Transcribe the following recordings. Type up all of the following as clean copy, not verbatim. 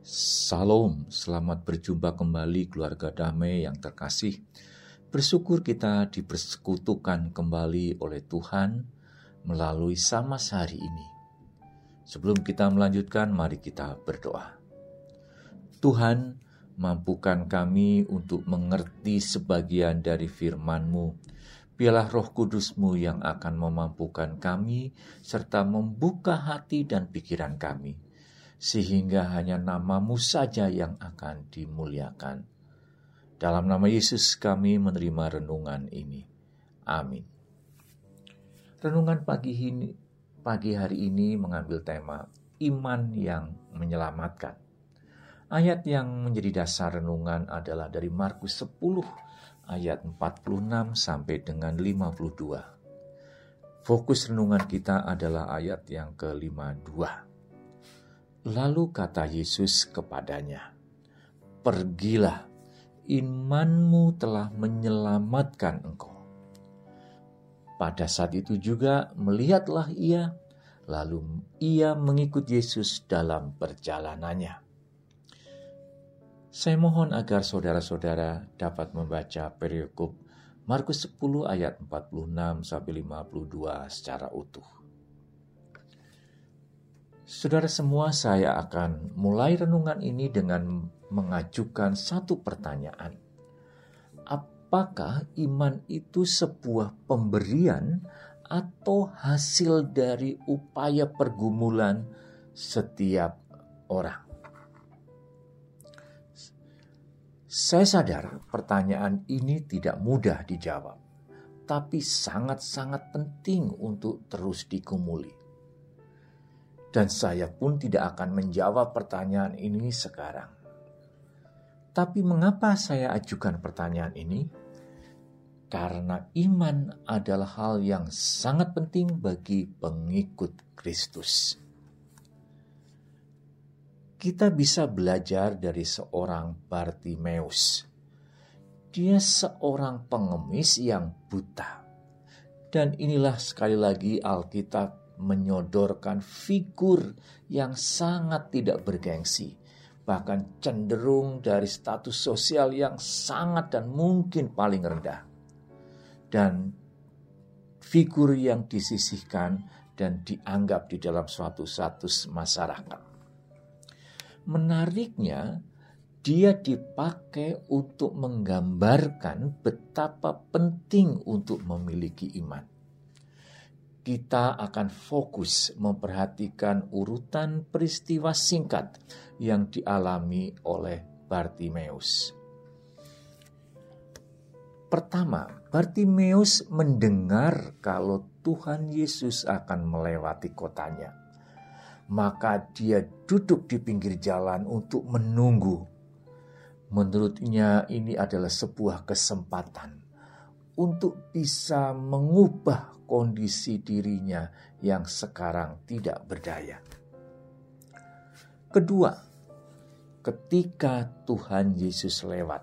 Salam, selamat berjumpa kembali keluarga damai yang terkasih. Bersyukur kita dipersekutukan kembali oleh Tuhan melalui Samas hari ini. Sebelum kita melanjutkan, mari kita berdoa. Tuhan, mampukan kami untuk mengerti sebagian dari firman-Mu. Biarlah Roh Kudus-Mu yang akan memampukan kami serta membuka hati dan pikiran kami, sehingga hanya nama-Mu saja yang akan dimuliakan. Dalam nama Yesus kami menerima renungan ini. Amin. Renungan pagi hari ini mengambil tema iman yang menyelamatkan. Ayat yang menjadi dasar renungan adalah dari Markus 10 ayat 46 sampai dengan 52. Fokus renungan kita adalah ayat yang ke-52. Lalu kata Yesus kepadanya, "Pergilah, imanmu telah menyelamatkan engkau." Pada saat itu juga melihatlah ia, lalu ia mengikut Yesus dalam perjalanannya. Saya mohon agar saudara-saudara dapat membaca perikop Markus 10 ayat 46 sampai 52 secara utuh. Saudara semua, saya akan mulai renungan ini dengan mengajukan satu pertanyaan. Apakah iman itu sebuah pemberian atau hasil dari upaya pergumulan setiap orang? Saya sadar pertanyaan ini tidak mudah dijawab, tapi sangat-sangat penting untuk terus digumuli. Dan saya pun tidak akan menjawab pertanyaan ini sekarang. Tapi mengapa saya ajukan pertanyaan ini? Karena iman adalah hal yang sangat penting bagi pengikut Kristus. Kita bisa belajar dari seorang Bartimeus. Dia seorang pengemis yang buta. Dan inilah sekali lagi Alkitab menyodorkan figur yang sangat tidak bergengsi, bahkan cenderung dari status sosial yang sangat dan mungkin paling rendah, dan figur yang disisihkan dan dianggap di dalam suatu status masyarakat. Menariknya, dia dipakai untuk menggambarkan betapa penting untuk memiliki iman. Kita akan fokus memperhatikan urutan peristiwa singkat yang dialami oleh Bartimeus. Pertama, Bartimeus mendengar kalau Tuhan Yesus akan melewati kotanya. Maka dia duduk di pinggir jalan untuk menunggu. Menurutnya ini adalah sebuah kesempatan untuk bisa mengubah kondisi dirinya yang sekarang tidak berdaya. Kedua, ketika Tuhan Yesus lewat,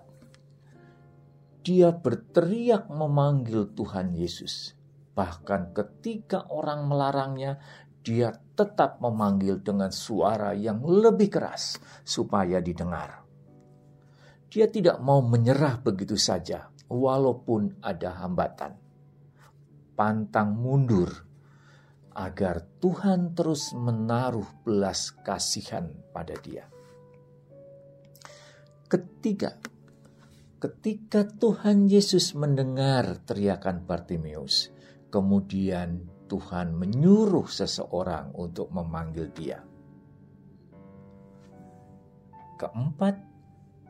dia berteriak memanggil Tuhan Yesus. Bahkan ketika orang melarangnya, dia tetap memanggil dengan suara yang lebih keras supaya didengar. Dia tidak mau menyerah begitu saja, walaupun ada hambatan. Pantang mundur agar Tuhan terus menaruh belas kasihan pada dia. Ketiga, ketika Tuhan Yesus mendengar teriakan Bartimeus, kemudian Tuhan menyuruh seseorang untuk memanggil dia. Keempat,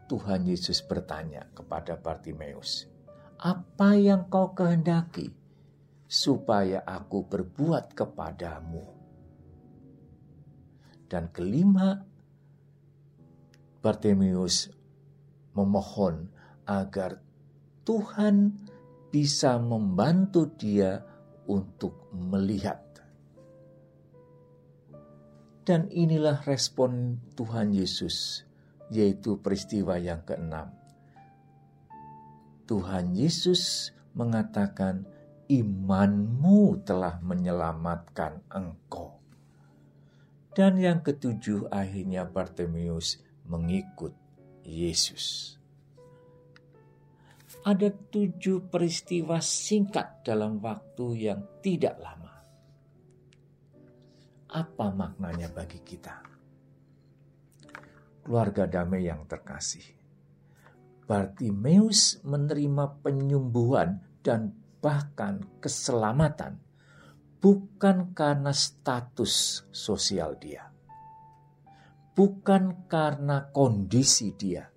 Tuhan Yesus bertanya kepada Bartimeus, "Apa yang kau kehendaki supaya aku berbuat kepadamu?" Dan kelima, Bartimeus memohon agar Tuhan bisa membantu dia untuk melihat. Dan inilah respon Tuhan Yesus, yaitu peristiwa yang ke-6. Tuhan Yesus mengatakan, "Imanmu telah menyelamatkan engkau." Dan yang ketujuh, akhirnya Bartimeus mengikut Yesus. Ada 7 peristiwa singkat dalam waktu yang tidak lama. Apa maknanya bagi kita? Keluarga damai yang terkasih, Bartimeus menerima penyembuhan dan bahkan keselamatan bukan karena status sosial dia, bukan karena kondisi dia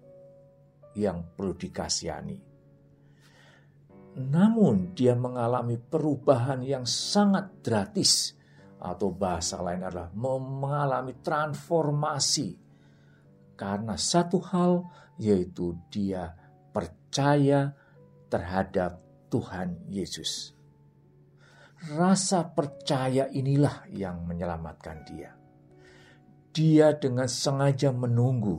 yang perlu dikasihani. Namun dia mengalami perubahan yang sangat drastis, atau bahasa lain adalah mengalami transformasi, karena satu hal, yaitu dia percaya terhadap Tuhan Yesus. Rasa percaya inilah yang menyelamatkan dia. Dia dengan sengaja menunggu,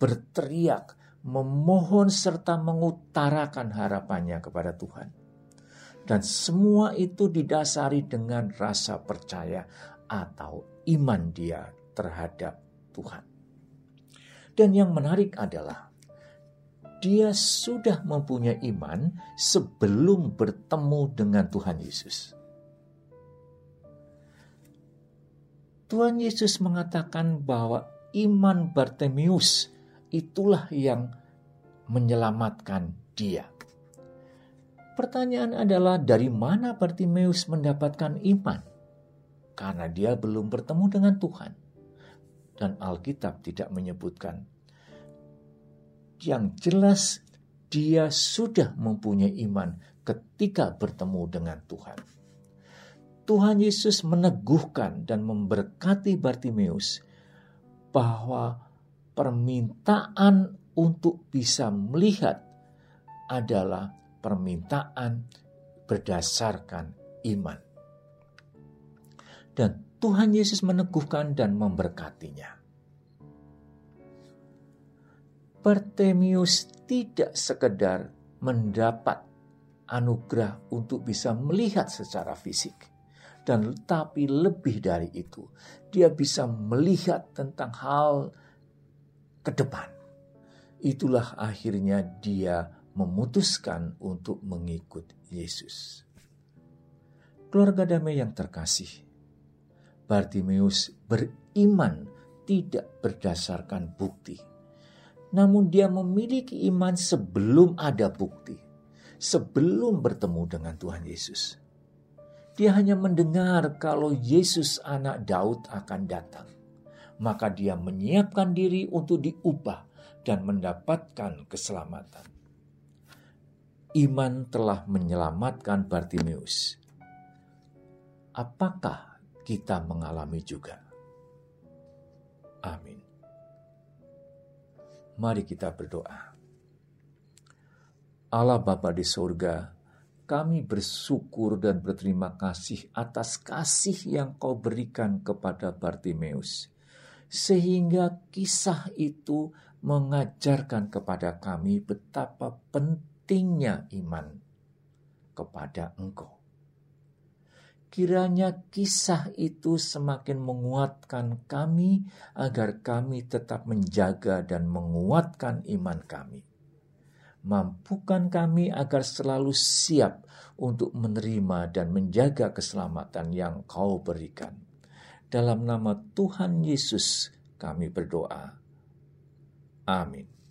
berteriak, memohon serta mengutarakan harapannya kepada Tuhan. Dan semua itu didasari dengan rasa percaya atau iman dia terhadap Tuhan. Dan yang menarik adalah, dia sudah mempunyai iman sebelum bertemu dengan Tuhan Yesus. Tuhan Yesus mengatakan bahwa iman Bartimeus itulah yang menyelamatkan dia. Pertanyaan adalah, dari mana Bartimeus mendapatkan iman? Karena dia belum bertemu dengan Tuhan. Dan Alkitab tidak menyebutkan. Yang jelas, dia sudah mempunyai iman ketika bertemu dengan Tuhan. Tuhan Yesus meneguhkan dan memberkati Bartimeus bahwa permintaan untuk bisa melihat adalah permintaan berdasarkan iman. Dan Tuhan Yesus meneguhkan dan memberkatinya. Bartimeus tidak sekedar mendapat anugerah untuk bisa melihat secara fisik, dan tetapi lebih dari itu, dia bisa melihat tentang hal ke depan. Itulah akhirnya dia memutuskan untuk mengikut Yesus. Keluarga damai yang terkasih, Bartimeus beriman tidak berdasarkan bukti. Namun dia memiliki iman sebelum ada bukti, sebelum bertemu dengan Tuhan Yesus. Dia hanya mendengar kalau Yesus anak Daud akan datang. Maka dia menyiapkan diri untuk diubah dan mendapatkan keselamatan. Iman telah menyelamatkan Bartimeus. Apakah kita mengalami juga? Amin. Mari kita berdoa. Allah Bapa di surga, kami bersyukur dan berterima kasih atas kasih yang Kau berikan kepada Bartimeus, sehingga kisah itu mengajarkan kepada kami betapa pentingnya iman kepada Engkau. Kiranya kisah itu semakin menguatkan kami agar kami tetap menjaga dan menguatkan iman kami. Mampukan kami agar selalu siap untuk menerima dan menjaga keselamatan yang Kau berikan. Dalam nama Tuhan Yesus kami berdoa. Amin.